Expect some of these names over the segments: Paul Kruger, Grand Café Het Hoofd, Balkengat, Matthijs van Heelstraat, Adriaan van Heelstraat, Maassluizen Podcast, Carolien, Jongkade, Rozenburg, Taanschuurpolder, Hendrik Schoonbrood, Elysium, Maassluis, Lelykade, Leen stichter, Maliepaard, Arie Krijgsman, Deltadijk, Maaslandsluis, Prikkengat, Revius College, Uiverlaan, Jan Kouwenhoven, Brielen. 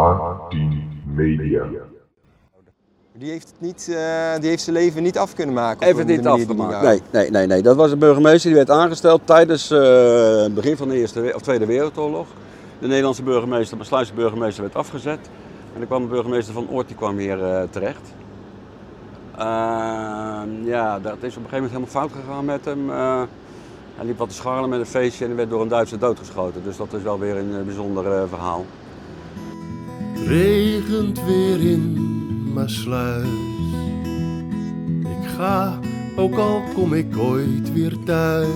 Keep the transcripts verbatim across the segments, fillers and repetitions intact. H tien Media. Die heeft, het niet, uh, die heeft zijn leven niet af kunnen maken? Even niet afgemaakt, nee, nee, nee, nee. Dat was een burgemeester die werd aangesteld tijdens uh, het begin van de Eerste of Tweede Wereldoorlog. De Nederlandse burgemeester, de Maassluizen burgemeester, werd afgezet. En dan kwam de burgemeester van Oort, die kwam hier uh, terecht. Uh, ja, dat is op een gegeven moment helemaal fout gegaan met hem. Uh, hij liep wat te scharrelen met een feestje en werd door een Duitser doodgeschoten. Dus dat is wel weer een uh, bijzonder uh, verhaal. Regent weer in Maasluis. Ik ga, ook al kom ik ooit weer thuis.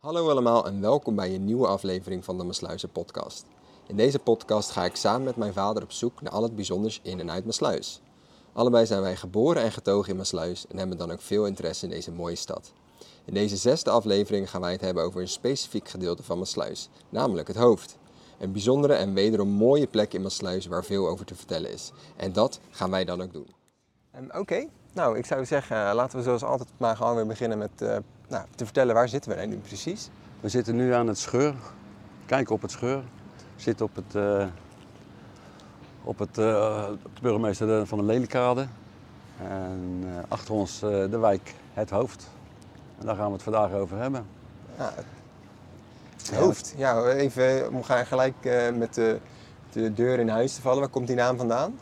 Hallo allemaal en welkom bij een nieuwe aflevering van de Maassluizen Podcast. In deze podcast ga ik samen met mijn vader op zoek naar al het bijzonders in en uit Maassluis. Allebei zijn wij geboren en getogen in Maassluis en hebben dan ook veel interesse in deze mooie stad. In deze zesde aflevering gaan wij het hebben over een specifiek gedeelte van Maassluis, namelijk het Hoofd. Een bijzondere en wederom mooie plek in Maassluis waar veel over te vertellen is. En dat gaan wij dan ook doen. Um, Oké, okay. nou ik zou zeggen, laten we zoals altijd maar gewoon weer beginnen met uh, nou, te vertellen waar zitten we nu precies. We zitten nu aan het Scheur, kijk op het Scheur, zit op het... Uh... Op het uh, burgemeester van de Lelykade. En uh, achter ons uh, de wijk Het Hoofd. En daar gaan we het vandaag over hebben. Ja, het Hoofd. Ja, even om gaan gelijk uh, met de, de deur in huis te vallen. Waar komt die naam vandaan?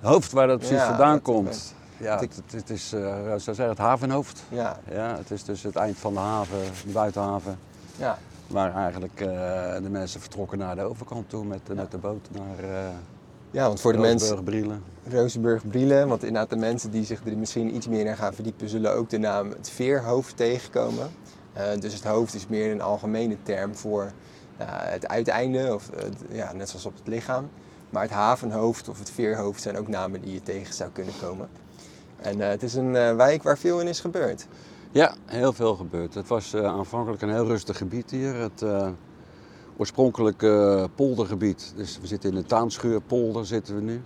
Hoofd, waar dat precies ja, vandaan dat komt. Ik, ja, ik... het, het is uh, zou zeggen, het havenhoofd. Ja. Ja, het is dus het eind van de haven, de buitenhaven. Ja. Waar eigenlijk uh, de mensen vertrokken naar de overkant toe met, ja. met de boot naar uh, ja, want voor de Rozenburg, Brielen. Rozenburg, Brielen, want inderdaad de mensen die zich er misschien iets meer in gaan verdiepen zullen ook de naam het veerhoofd tegenkomen. Uh, dus het hoofd is meer een algemene term voor uh, het uiteinde, of uh, ja, net zoals op het lichaam. Maar het havenhoofd of het veerhoofd zijn ook namen die je tegen zou kunnen komen. En uh, het is een uh, wijk waar veel in is gebeurd. Ja, heel veel gebeurd. Het was uh, aanvankelijk een heel rustig gebied hier. Het uh, oorspronkelijke uh, poldergebied, dus we zitten in de Taanschuurpolder zitten we nu,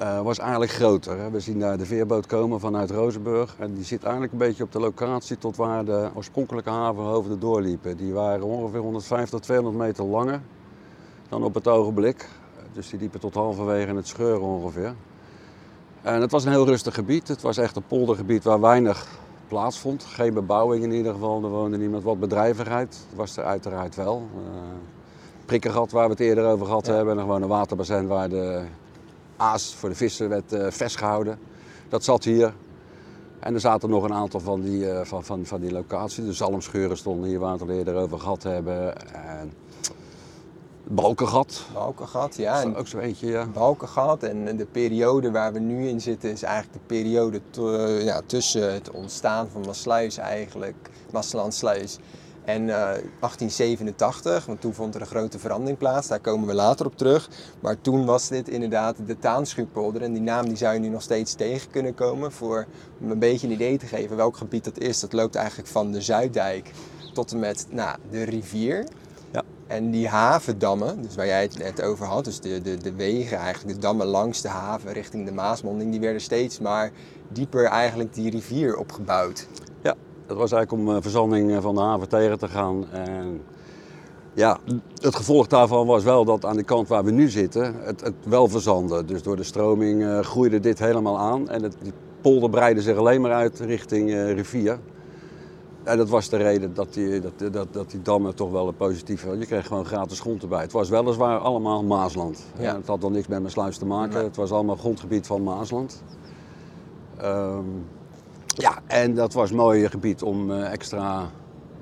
uh, was eigenlijk groter. Hè. We zien daar de veerboot komen vanuit Rozenburg en die zit eigenlijk een beetje op de locatie tot waar de oorspronkelijke havenhoofden doorliepen. Die waren ongeveer honderdvijftig tot tweehonderd meter langer dan op het ogenblik. Dus die liepen tot halverwege in het Scheur ongeveer. En het was een heel rustig gebied. Het was echt een poldergebied waar weinig plaatsvond. Geen bebouwing in ieder geval, er woonde niemand. Wat bedrijvigheid was er uiteraard wel. Uh, Prikkengat, waar we het eerder over gehad ja. hebben, en gewoon een waterbassin waar de aas voor de vissen werd uh, vastgehouden. Dat zat hier. En er zaten nog een aantal van die, uh, van, van, van die locaties. De zalmscheuren stonden hier, waar we het eerder over gehad hebben. En Balkengat. Balkengat, ja. En ook zo eentje, ja. Balkengat en de periode waar we nu in zitten is eigenlijk de periode te, ja, tussen het ontstaan van Maassluis eigenlijk, Maaslandsluis en uh, achttien zevenentachtig, want toen vond er een grote verandering plaats, daar komen we later op terug. Maar toen was dit inderdaad de Taanschuurpolder en die naam die zou je nu nog steeds tegen kunnen komen voor, om een beetje een idee te geven welk gebied dat is. Dat loopt eigenlijk van de Zuiddijk tot en met nou, de rivier. En die havendammen, dus waar jij het net over had, dus de, de, de wegen eigenlijk, de dammen langs de haven richting de Maasmonding, die werden steeds maar dieper eigenlijk die rivier opgebouwd. Ja, dat was eigenlijk om verzanding van de haven tegen te gaan. En ja, het gevolg daarvan was wel dat aan de kant waar we nu zitten, het, het wel verzandde. Dus door de stroming groeide dit helemaal aan en het, die polder breidde zich alleen maar uit richting uh, rivier. En dat was de reden dat die, dat, dat, dat die dammen toch wel een positief waren. Je kreeg gewoon gratis grond erbij. Het was weliswaar allemaal Maasland. Ja. Het had dan niks met Maassluis te maken. Nee. Het was allemaal grondgebied van Maasland. Um, ja, en dat was een mooi gebied om extra...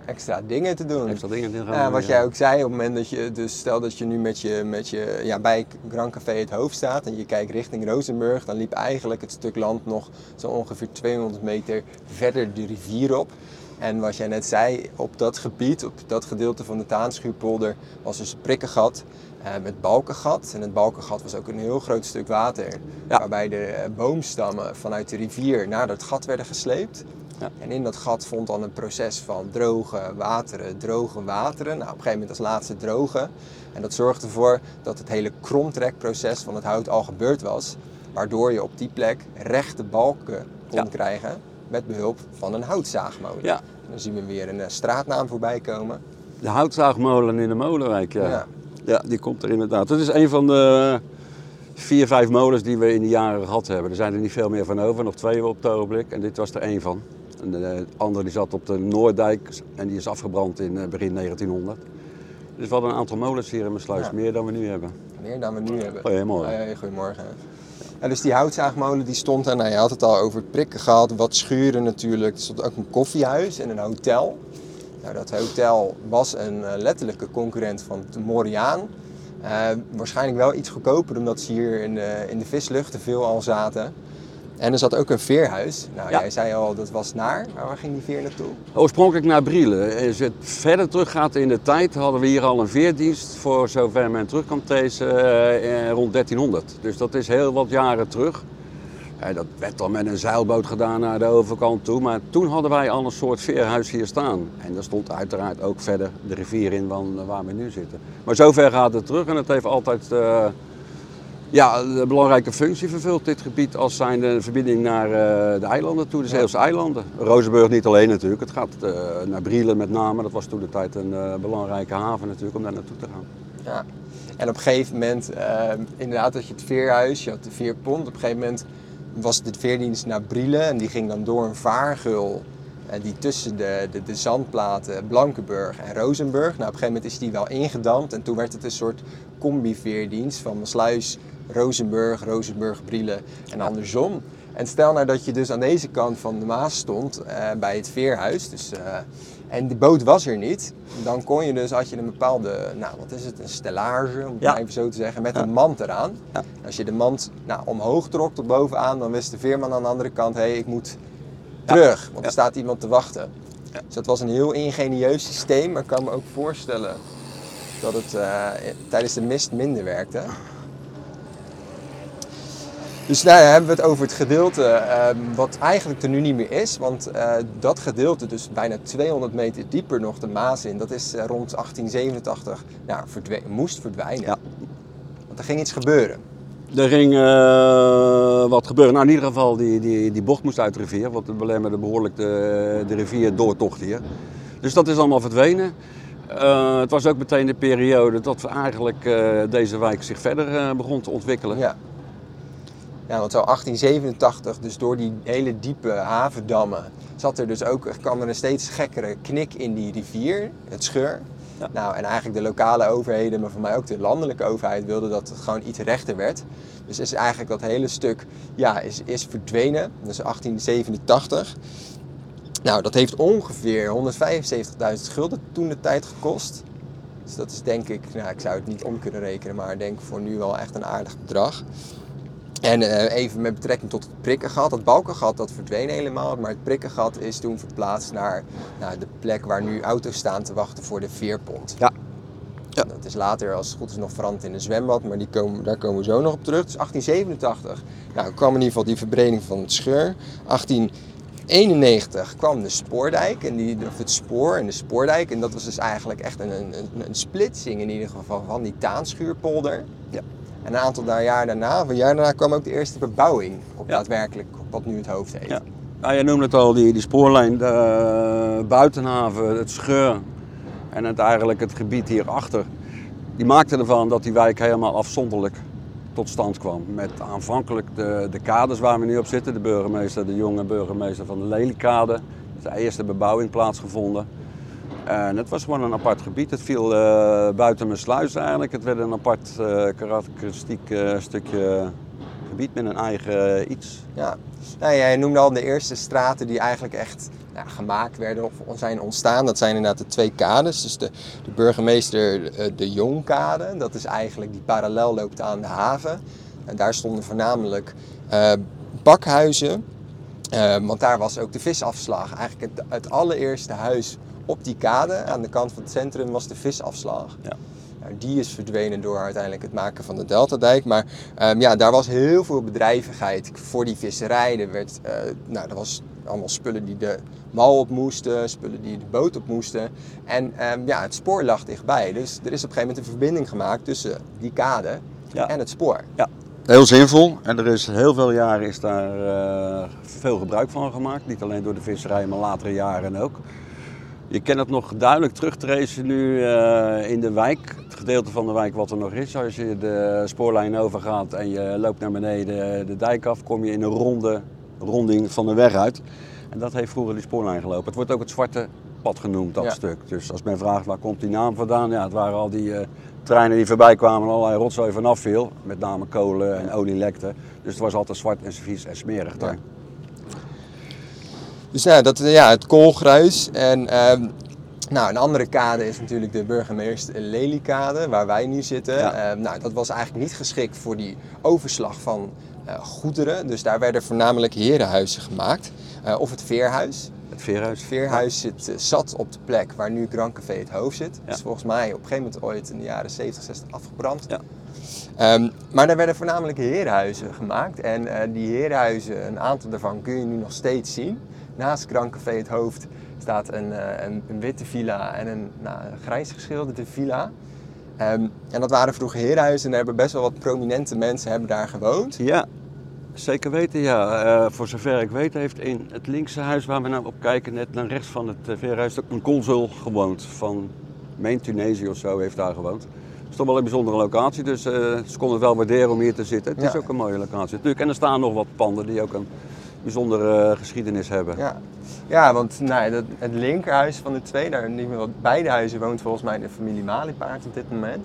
Extra dingen te doen. Extra dingen te gaan ja, doen, wat ja. jij ook zei, op het moment dat je, dus stel dat je nu met je, met je ja, bij Grand Café Het Hoofd staat en je kijkt richting Rozenburg, dan liep eigenlijk het stuk land nog zo ongeveer tweehonderd meter verder de rivier op. En wat jij net zei, op dat gebied, op dat gedeelte van de Taanschuurpolder, was dus Prikkengat eh, met Balkengat. En het Balkengat was ook een heel groot stuk water, ja. waarbij de boomstammen vanuit de rivier naar dat gat werden gesleept. Ja. En in dat gat vond dan een proces van droge wateren, droge wateren. Nou, op een gegeven moment als laatste droge. En dat zorgde ervoor dat het hele kromtrekproces van het hout al gebeurd was. Waardoor je op die plek rechte balken kon ja. krijgen met behulp van een houtzaagmolen. Ja. Dan zien we weer een straatnaam voorbij komen. De houtzaagmolen in de Molenwijk, ja. ja. Ja, die komt er inderdaad. Dat is een van de vier, vijf molens die we in de jaren gehad hebben. Er zijn er niet veel meer van over, nog twee op het ogenblik. En dit was er één van. En de andere die zat op de Noorddijk en die is afgebrand in begin negentienhonderd. Dus we hadden een aantal molens hier in Maassluis, ja. meer dan we nu hebben. Meer dan we nu hebben. Goedemorgen. Hey, goedemorgen. Ja, dus die houtzaagmolen die stond daar, nou, je had het al over het prikken gehad, wat schuren natuurlijk. Er stond ook een koffiehuis en een hotel. Nou, dat hotel was een uh, letterlijke concurrent van de Moriaan. Uh, waarschijnlijk wel iets goedkoper omdat ze hier in de, in de visluchten veel al zaten. En er zat ook een veerhuis. Nou, ja. Jij zei al, dat was naar. Maar waar ging die veer naartoe? Oorspronkelijk naar Brielen. Als het verder teruggaat in de tijd, hadden we hier al een veerdienst voor zover men terug kan tezen uh, rond dertienhonderd. Dus dat is heel wat jaren terug. Uh, dat werd dan met een zeilboot gedaan naar de overkant toe. Maar toen hadden wij al een soort veerhuis hier staan. En daar stond uiteraard ook verder de rivier in van waar we nu zitten. Maar zover gaat het terug en het heeft altijd... Uh, Ja, een belangrijke functie vervult dit gebied als zijn de verbinding naar uh, de eilanden toe, de Zeeuwse ja. eilanden. Rozenburg niet alleen natuurlijk, het gaat uh, naar Brielen met name. Dat was toen de tijd een uh, belangrijke haven natuurlijk om daar naartoe te gaan. Ja, en op een gegeven moment, uh, inderdaad had je het veerhuis, je had de veerpont. Op een gegeven moment was de veerdienst naar Brielen en die ging dan door een vaargeul. Uh, die tussen de, de, de zandplaten Blankenburg en Rozenburg. Nou, op een gegeven moment is die wel ingedampt en toen werd het een soort combi-veerdienst van Maassluis, Rozenburg, Rozenburg, Brielen en andersom. En stel nou dat je dus aan deze kant van de Maas stond, uh, bij het veerhuis, dus, uh, en de boot was er niet, dan kon je dus, als je een bepaalde, nou wat is het, een stellage, om het ja. even zo te zeggen, met ja. een mand eraan. Ja. Als je de mand nou, omhoog trok tot bovenaan, dan wist de veerman aan de andere kant, hé, hey, ik moet ja. terug, want ja. er staat iemand te wachten. Ja. Dus dat was een heel ingenieus systeem, maar ik kan me ook voorstellen dat het uh, tijdens de mist minder werkte. Dus nou, dan hebben we het over het gedeelte uh, wat eigenlijk er nu niet meer is. Want uh, dat gedeelte, dus bijna tweehonderd meter dieper nog de Maas in, dat is uh, rond achttien zevenentachtig nou, verdwe- moest verdwijnen. Ja. Want er ging iets gebeuren. Er ging uh, wat gebeuren. Nou, in ieder geval, die, die, die bocht moest uit de rivier. Want het belemmerde behoorlijk de, de rivier doortocht hier. Dus dat is allemaal verdwenen. Uh, het was ook meteen de periode dat we eigenlijk uh, deze wijk zich verder uh, begon te ontwikkelen. Ja. Ja, want zo achttien zevenentachtig, dus door die hele diepe havendammen, zat er dus ook, kwam er een steeds gekkere knik in die rivier, het scheur. Ja. Nou, en eigenlijk de lokale overheden, maar voor mij ook de landelijke overheid, wilden dat het gewoon iets rechter werd. Dus is eigenlijk dat hele stuk, ja, is, is verdwenen. Dus achttien zevenentachtig. Nou, dat heeft ongeveer honderdvijfenzeventigduizend gulden toen de tijd gekost. Dus dat is denk ik, nou, ik zou het niet om kunnen rekenen, maar ik denk voor nu wel echt een aardig bedrag. En uh, even met betrekking tot het Prikkengat, dat Balkengat dat verdween helemaal, maar het Prikkengat is toen verplaatst naar, naar de plek waar nu auto's staan te wachten voor de veerpont. Ja. ja. Dat is later als het goed is nog veranderd in een zwembad, maar die komen, daar komen we zo nog op terug. Dus achttien zevenentachtig nou, kwam in ieder geval die verbreding van het scheur. achttien eenennegentig kwam de spoordijk, en die, of het spoor en de spoordijk, en dat was dus eigenlijk echt een, een, een splitsing in ieder geval van die Taanschuurpolder. Ja. En een aantal jaar daarna, of een jaar daarna, kwam ook de eerste bebouwing op ja. daadwerkelijk wat nu het hoofd heet. Ja. Nou, jij noemde het al, die, die spoorlijn, de uh, buitenhaven, het scheur en het, eigenlijk het gebied hierachter. Die maakte ervan dat die wijk helemaal afzonderlijk tot stand kwam. Met aanvankelijk de, de kaders waar we nu op zitten, de burgemeester, de jonge burgemeester van de Lelykade. Er is de eerste bebouwing plaatsgevonden. En het was gewoon een apart gebied. Het viel uh, buiten Maassluis eigenlijk. Het werd een apart uh, karakteristiek uh, stukje gebied met een eigen uh, iets. Ja, nou, jij noemde al de eerste straten die eigenlijk echt ja, gemaakt werden of zijn ontstaan. Dat zijn inderdaad de twee kades. Dus de, de burgemeester uh, de Jongkade. Dat is eigenlijk die parallel loopt aan de haven. En daar stonden voornamelijk uh, bakhuizen. Uh, want daar was ook de visafslag. Eigenlijk het, het allereerste huis op die kade, aan de kant van het centrum, was de visafslag. Ja. Nou, die is verdwenen door uiteindelijk het maken van de Deltadijk. Maar um, ja, daar was heel veel bedrijvigheid voor die visserij. Er werd, uh, nou, er was allemaal spullen die de wal op moesten, spullen die de boot op moesten. En um, ja, het spoor lag dichtbij. Dus er is op een gegeven moment een verbinding gemaakt tussen die kade ja. en het spoor. Ja. Heel zinvol en er is heel veel jaren is daar uh, veel gebruik van gemaakt. Niet alleen door de visserij, maar latere jaren ook. Je kan het nog duidelijk terugtracen nu uh, in de wijk, het gedeelte van de wijk wat er nog is. Als je de spoorlijn overgaat en je loopt naar beneden de dijk af, kom je in een ronde ronding van de weg uit. En dat heeft vroeger die spoorlijn gelopen. Het wordt ook het Zwarte Pad genoemd, dat ja. stuk. Dus als men vraagt waar komt die naam vandaan, ja, het waren al die uh, treinen die voorbij kwamen en allerlei rotzooi vanaf viel. Met name kolen en olie lekte. Dus het was altijd zwart en vies en smerig daar. Ja. Dus ja, dat, ja, het koolgruis. En um, nou, een andere kade is natuurlijk de burgemeester Lelykade, waar wij nu zitten. Ja. Um, nou, dat was eigenlijk niet geschikt voor die overslag van uh, goederen. Dus daar werden voornamelijk herenhuizen gemaakt. Uh, of het veerhuis. Het veerhuis. Het veerhuis ja. zit uh, zat op de plek waar nu Grand Café Het Hoofd zit. Ja. Dat is volgens mij op een gegeven moment ooit in de jaren zeventig, zestig afgebrand. Ja. Um, maar daar werden voornamelijk herenhuizen gemaakt. En uh, die herenhuizen, een aantal daarvan kun je nu nog steeds zien. Naast Grand Café Het Hoofd staat een, een, een witte villa en een, nou, een grijs geschilderde villa. Um, en dat waren vroeger herenhuizen en daar hebben best wel wat prominente mensen hebben daar gewoond. Ja, zeker weten ja. Uh, voor zover ik weet heeft in het linkse huis waar we nou op kijken, net naar rechts van het veerhuis, ook een consul gewoond. Van meen Tunesië of zo heeft daar gewoond. Het is toch wel een bijzondere locatie, dus uh, ze konden het wel waarderen om hier te zitten. Het ja. is ook een mooie locatie natuurlijk. En er staan nog wat panden die ook een bijzondere uh, geschiedenis hebben. Ja, ja want nou, dat, het linkerhuis van de twee, daar niet meer wat, beide huizen woont volgens mij de familie Maliepaard op dit moment.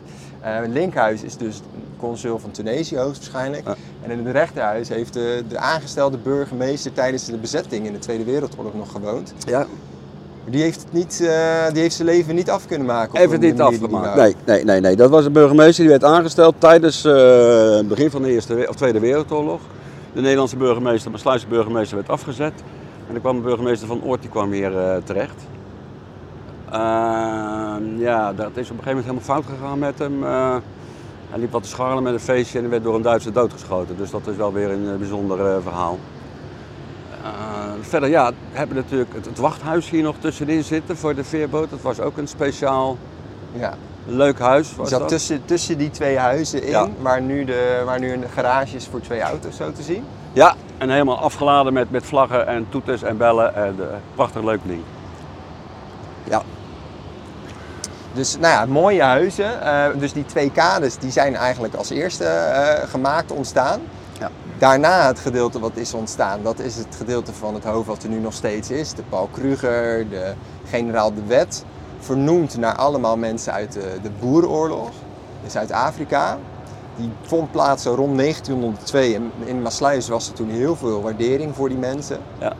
Uh, het linkerhuis is dus consul van Tunesië hoogstwaarschijnlijk. Ja. En in het rechterhuis heeft de, de aangestelde burgemeester tijdens de bezetting in de Tweede Wereldoorlog nog gewoond. Ja. Die heeft, het niet, uh, die heeft zijn leven niet af kunnen maken. Even niet afgemaakt. Nee, nee, nee, nee. Dat was een burgemeester die werd aangesteld tijdens uh, het begin van de Eerste, of Tweede Wereldoorlog. De Nederlandse burgemeester, de Maassluizen burgemeester, werd afgezet. En er kwam de burgemeester van Oort, die kwam hier uh, terecht. Uh, ja, dat is op een gegeven moment helemaal fout gegaan met hem. Uh, hij liep wat te scharrelen met een feestje en werd door een Duitser doodgeschoten. Dus dat is wel weer een bijzonder uh, verhaal. Uh, verder ja, hebben we natuurlijk het, het wachthuis hier nog tussenin zitten voor de veerboot. Dat was ook een speciaal... Ja. Leuk huis. Was zat tussen, tussen die twee huizen in, ja. waar, nu de, waar nu een garage is voor twee auto's zo te zien. Ja, en helemaal afgeladen met, met vlaggen en toeters en bellen. En, uh, prachtig leuk ding. Ja. Dus nou ja, mooie huizen. Uh, dus die twee kades die zijn eigenlijk als eerste uh, gemaakt, ontstaan. Ja. Daarna het gedeelte wat is ontstaan, dat is het gedeelte van het hoofd wat er nu nog steeds is. De Paul Kruger, de Generaal de Wet. Vernoemd naar allemaal mensen uit de, de Boerenoorlog, dus uit Afrika. Die vond plaats rond negentienhonderdtwee en in Maassluis was er toen heel veel waardering voor die mensen. Ja.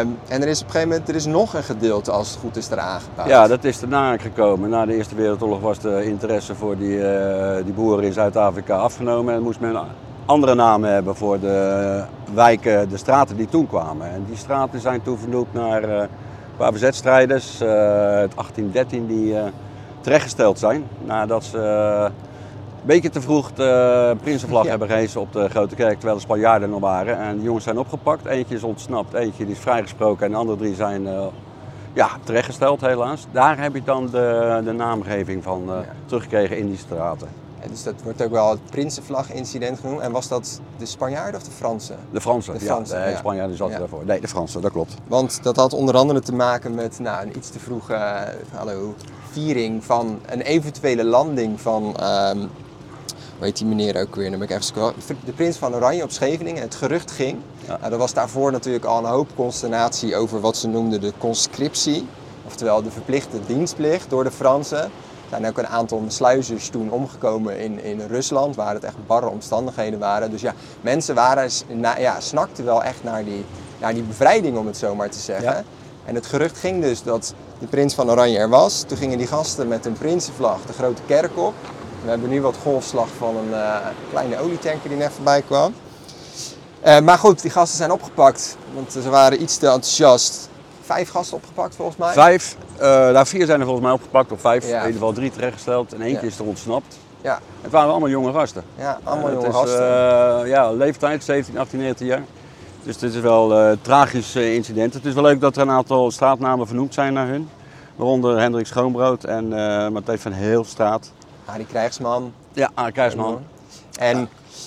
Um, en er is op een gegeven moment er is nog een gedeelte, als het goed is, eraan gebouwd. Ja, dat is erna gekomen. Na de Eerste Wereldoorlog was de interesse voor die, uh, die boeren in Zuid-Afrika afgenomen en moest men andere namen hebben voor de uh, wijken, de straten die toen kwamen. En die straten zijn toen vernoemd naar... Uh, Een paar verzetstrijders uit achttien dertien die uh, terechtgesteld zijn nadat ze uh, een beetje te vroeg de uh, Prinsenvlag ja. hebben gehesen op de Grote Kerk, terwijl de Spanjaarden nog waren. En die jongens zijn opgepakt, eentje is ontsnapt, eentje is vrijgesproken en de andere drie zijn uh, ja, terechtgesteld helaas. Daar heb je dan de, de naamgeving van uh, ja. teruggekregen in die straten. Ja, dus dat wordt ook wel het Prinsenvlag-incident genoemd. En was dat de Spanjaarden of de Fransen? De Fransen, de Fransen, ja. De ja. Spanjaarden zaten ja. daarvoor. Nee, de Fransen, dat klopt. Want dat had onder andere te maken met nou, een iets te vroege uh, hallo, viering van een eventuele landing van... Uh, hoe heet die meneer ook weer? Ben ik even... De prins van Oranje op Scheveningen. Het gerucht ging. Ja. Nou, er was daarvoor natuurlijk al een hoop consternatie over wat ze noemden de conscriptie. Oftewel de verplichte dienstplicht door de Fransen. Er zijn ook een aantal sluizers toen omgekomen in, in Rusland, waar het echt barre omstandigheden waren. Dus ja, mensen waren, na, ja, snakten wel echt naar die, naar die bevrijding, om het zo maar te zeggen. Ja. En het gerucht ging dus dat de prins van Oranje er was. Toen gingen die gasten met een prinsenvlag de Grote Kerk op. We hebben nu wat golfslag van een uh, kleine olietanker die net voorbij kwam. Uh, maar goed, die gasten zijn opgepakt, want ze waren iets te enthousiast. Vijf gasten opgepakt volgens mij? Vijf. Uh, nou, vier zijn er volgens mij opgepakt, of vijf. Ja. In ieder geval drie terechtgesteld en eentje ja. is er ontsnapt. Ja. Het waren allemaal jonge gasten. Ja, allemaal uh, jonge is, gasten. Uh, ja, leeftijd, zeventien, achttien, negentien jaar. Dus dit is wel een uh, tragisch uh, incident. Het is wel leuk dat er een aantal straatnamen vernoemd zijn naar hun. Waaronder Hendrik Schoonbrood en uh, Matthijs van Heelstraat. Arie Krijgsman. Ja, Arie Krijgsman. En... Ja.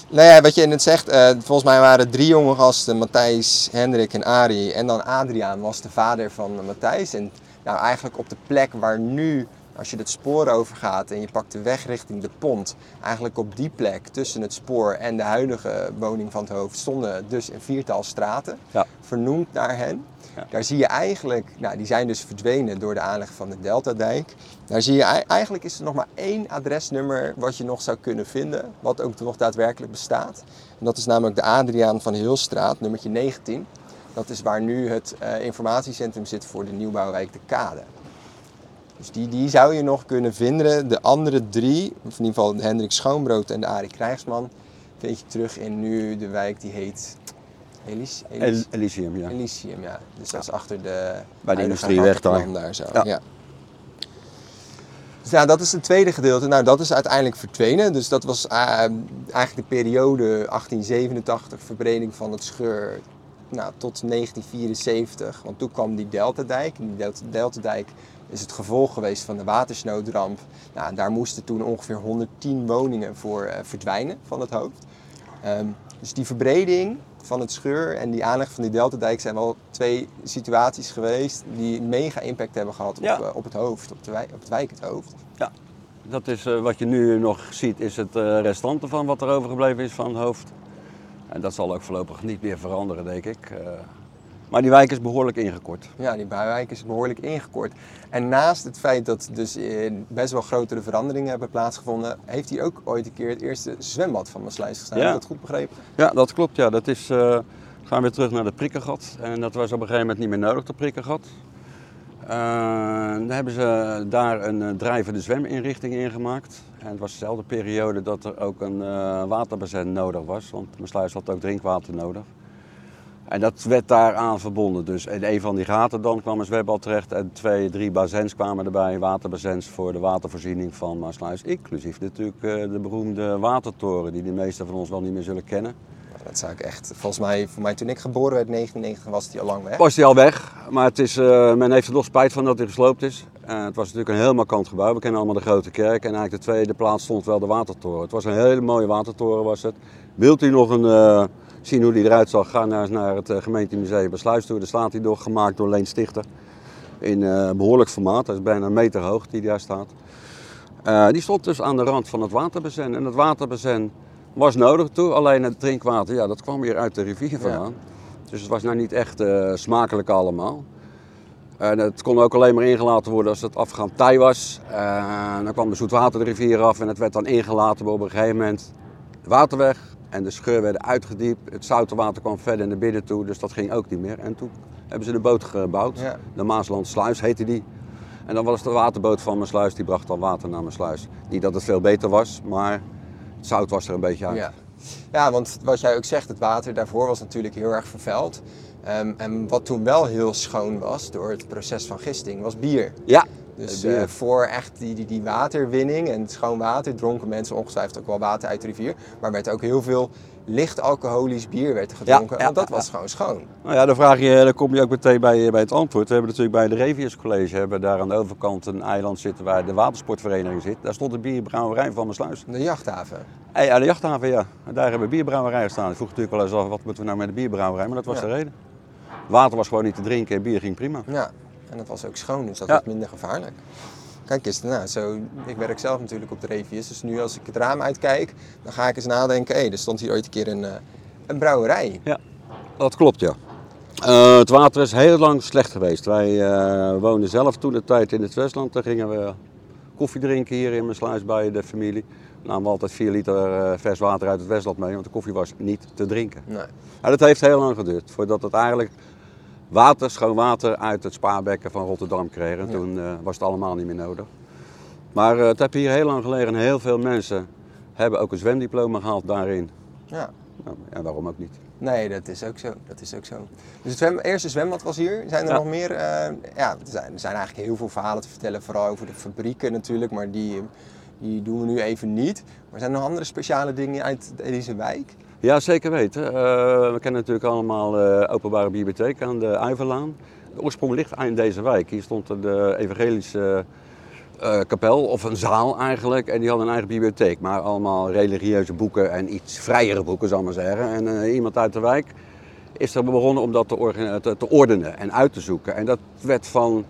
Nou ja, wat je net zegt, uh, volgens mij waren drie jonge gasten, Matthijs, Hendrik en Arie. En dan Adriaan was de vader van Matthijs. En nou eigenlijk op de plek waar nu, als je het spoor overgaat en je pakt de weg richting de pont, eigenlijk op die plek tussen het spoor en de huidige woning van het hoofd stonden dus een viertal straten, ja. vernoemd naar hen. Ja. Daar zie je eigenlijk, nou die zijn dus verdwenen door de aanleg van de Deltadijk. Daar zie je eigenlijk is er nog maar één adresnummer wat je nog zou kunnen vinden, wat ook nog daadwerkelijk bestaat. En dat is namelijk de Adriaan van Heelstraat, nummertje negentien. Dat is waar nu het uh, informatiecentrum zit voor de nieuwbouwwijk De Kade. Dus die, die zou je nog kunnen vinden. De andere drie, of in ieder geval Hendrik Schoonbrood en de Arie Krijgsman, vind je terug in nu de wijk die heet Elys, Elys, El, Elysium, ja. Elysium, ja. Dus dat is achter de... Bij de industrieweg daar. daar zo. Ja. Ja. Dus nou, dat is het tweede gedeelte. Nou, dat is uiteindelijk verdwenen. Dus dat was uh, eigenlijk de periode achttien zevenentachtig, verbreding van het scheur, nou, tot negentien vierenzeventig. Want toen kwam die Deltadijk. En die Deltadijk is het gevolg geweest van de watersnoodramp. Nou, daar moesten toen ongeveer honderdtien woningen voor uh, verdwijnen van het hoofd. Um, dus die verbreding van het scheur en die aanleg van die Deltadijk zijn wel twee situaties geweest die mega impact hebben gehad op, ja. uh, op het hoofd, op, de wijk, op het wijk het hoofd. Ja, dat is uh, wat je nu nog ziet, is het uh, restant ervan wat er overgebleven is van het hoofd. En dat zal ook voorlopig niet meer veranderen, denk ik. Uh, maar die wijk is behoorlijk ingekort. Ja, die buiwijk is behoorlijk ingekort. En naast het feit dat dus best wel grotere veranderingen hebben plaatsgevonden, heeft hier ook ooit een keer het eerste zwembad van Maassluis gestaan. Ja. Heb je dat goed begrepen? Ja, dat klopt. Ja. Dat is, uh, gaan weer terug naar de Prikkengat. En dat was op een gegeven moment niet meer nodig, de Prikkengat. Uh, dan hebben ze daar een uh, drijvende zweminrichting in gemaakt. En het was dezelfde periode dat er ook een uh, waterbassin nodig was, want Maassluis had ook drinkwater nodig. En dat werd daaraan verbonden. Dus in een van die gaten dan kwam een zwembad terecht en twee, drie bassins kwamen erbij. Waterbassins voor de watervoorziening van Maassluis, inclusief natuurlijk uh, de beroemde watertoren die de meesten van ons wel niet meer zullen kennen. Dat zou ik echt, volgens mij, voor mij toen ik geboren werd in negentien negenennegentig was die al lang weg. Was die al weg, maar het is, uh, men heeft er nog spijt van dat hij gesloopt is. Uh, het was natuurlijk een heel markant gebouw, we kennen allemaal de grote kerk en eigenlijk de tweede plaats stond wel de watertoren. Het was een hele mooie watertoren was het. Wilt u nog een, uh, zien hoe die eruit zag, ga naar, naar het uh, gemeentemuseum Maassluis toe. Daar staat hij nog, gemaakt door Leen Stichter in uh, behoorlijk formaat, dat is bijna een meter hoog die daar staat. Uh, die stond dus aan de rand van het waterbassin en dat waterbassin was nodig toe, alleen het drinkwater, ja, dat kwam weer uit de rivier vandaan. Ja. Dus het was nou niet echt uh, smakelijk allemaal. En het kon ook alleen maar ingelaten worden als het afgaand tij was. En dan kwam de zoetwater de rivier af en het werd dan ingelaten, maar op een gegeven moment de waterweg en de scheur werden uitgediept. Het zoute water kwam verder naar binnen toe, dus dat ging ook niet meer. En toen hebben ze de boot gebouwd, ja. de Maaslandsluis heette die. En dan was de waterboot van Maassluis, die bracht dan water naar Maassluis. Niet dat het veel beter was, maar zout was er een beetje uit. Ja. ja, want wat jij ook zegt, het water daarvoor was natuurlijk heel erg vervuild. Um, en wat toen wel heel schoon was door het proces van gisting, was bier. Ja. Dus bier. Uh, voor echt die, die, die waterwinning en schoon water dronken mensen ongetwijfeld ook wel water uit de rivier. Maar werd ook heel veel licht alcoholisch bier werd gedronken, ja, ja, want dat ja, was ja. gewoon schoon. Nou ja, dan vraag je, dan kom je ook meteen bij, bij het antwoord. We hebben natuurlijk bij de Revius College, hebben daar aan de overkant een eiland zitten waar de watersportvereniging zit. Daar stond de bierbrouwerij van Maassluis. De jachthaven? Hey, ja, de jachthaven, ja. Daar hebben bierbrouwerijen staan. Ik vroeg natuurlijk wel eens af, wat moeten we nou met de bierbrouwerij? Maar dat was ja. de reden. Water was gewoon niet te drinken en bier ging prima. Ja, en dat was ook schoon, dus dat ja. was minder gevaarlijk. Kijk eens, nou, zo, ik werk zelf natuurlijk op de Revius, dus nu als ik het raam uitkijk, dan ga ik eens nadenken, hé, er stond hier ooit een keer een, een brouwerij. Ja, dat klopt, ja. Uh, het water is heel lang slecht geweest. Wij uh, woonden zelf toen de tijd in het Westland, daar gingen we koffie drinken hier in Maassluis bij de familie. Dan namen we altijd vier liter vers water uit het Westland mee, want de koffie was niet te drinken. Nee. En dat heeft heel lang geduurd, voordat het eigenlijk water, schoon water uit het spaarbekken van Rotterdam kregen. Toen uh, was het allemaal niet meer nodig. Maar uh, het heb hier heel lang gelegen en heel veel mensen hebben ook een zwemdiploma gehaald daarin. Ja. Nou, en waarom ook niet? Nee, dat is ook zo. Dat is ook zo. Dus het zwem, eerste zwembad was hier. Zijn er ja. nog meer? Uh, ja, er zijn, er zijn eigenlijk heel veel verhalen te vertellen, vooral over de fabrieken natuurlijk, maar die, die doen we nu even niet. Maar zijn er nog andere speciale dingen uit deze wijk? Ja, zeker weten. Uh, we kennen natuurlijk allemaal de uh, openbare bibliotheek aan de Uiverlaan. De oorsprong ligt in deze wijk. Hier stond de evangelische uh, kapel, of een zaal eigenlijk. En die hadden een eigen bibliotheek, maar allemaal religieuze boeken en iets vrijere boeken, zal ik maar zeggen. En uh, iemand uit de wijk is er begonnen om dat te, orga- te, te ordenen en uit te zoeken. En dat werd van,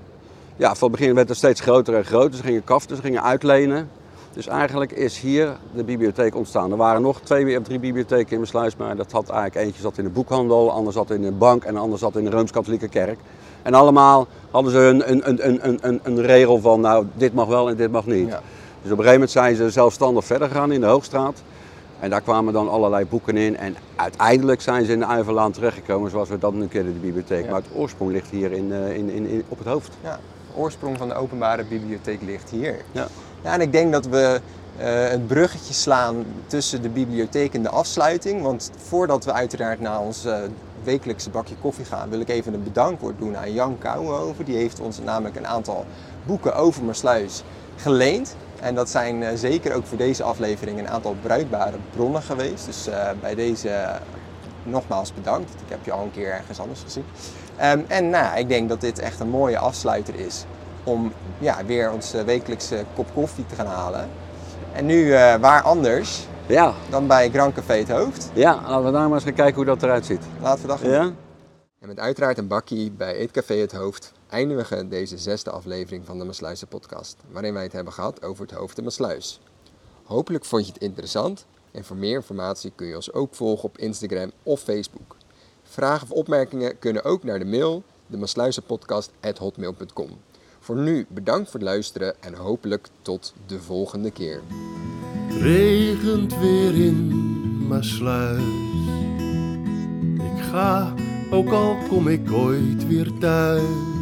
ja, van het begin werd het steeds groter en groter. Ze gingen kaften, ze gingen uitlenen. Dus eigenlijk is hier de bibliotheek ontstaan. Er waren nog twee of drie bibliotheken in Maassluis, maar dat had eigenlijk, eentje zat in de boekhandel, ander zat in de bank en ander zat in de Rooms-Katholieke Kerk. En allemaal hadden ze een, een, een, een, een, een regel van, nou, dit mag wel en dit mag niet. Ja. Dus op een gegeven moment zijn ze zelfstandig verder gegaan in de Hoogstraat. En daar kwamen dan allerlei boeken in. En uiteindelijk zijn ze in de Uiverlaan terechtgekomen, zoals we dat nu kennen, de bibliotheek. Ja. Maar het oorsprong ligt hier in, in, in, in, op het hoofd. Ja, de oorsprong van de openbare bibliotheek ligt hier. Ja. Ja, en ik denk dat we uh, het bruggetje slaan tussen de bibliotheek en de afsluiting. Want voordat we uiteraard naar ons uh, wekelijkse bakje koffie gaan, wil ik even een bedankwoord doen aan Jan Kouwenhoven. Die heeft ons namelijk een aantal boeken over Maassluis geleend. En dat zijn uh, zeker ook voor deze aflevering een aantal bruikbare bronnen geweest. Dus uh, bij deze uh, nogmaals bedankt. Ik heb je al een keer ergens anders gezien. Um, en nou, ik denk dat dit echt een mooie afsluiter is. Om ja, weer onze wekelijkse kop koffie te gaan halen. En nu uh, waar anders ja. dan bij Grand Café Het Hoofd. Ja, laten we daar maar eens gaan kijken hoe dat eruit ziet. Laten we dat gaan. Ja. En met uiteraard een bakkie bij Eetcafé Het Hoofd eindigen we deze zesde aflevering van de Maassluizen Podcast. Waarin wij het hebben gehad over het hoofd en Maassluis. Hopelijk vond je het interessant. En voor meer informatie kun je ons ook volgen op Instagram of Facebook. Vragen of opmerkingen kunnen ook naar de mail de maassluizenpodcast at hotmail dot com. Voor nu bedankt voor het luisteren en hopelijk tot de volgende keer. Het regent weer in Maassluis. Ik ga, ook al kom ik ooit weer thuis.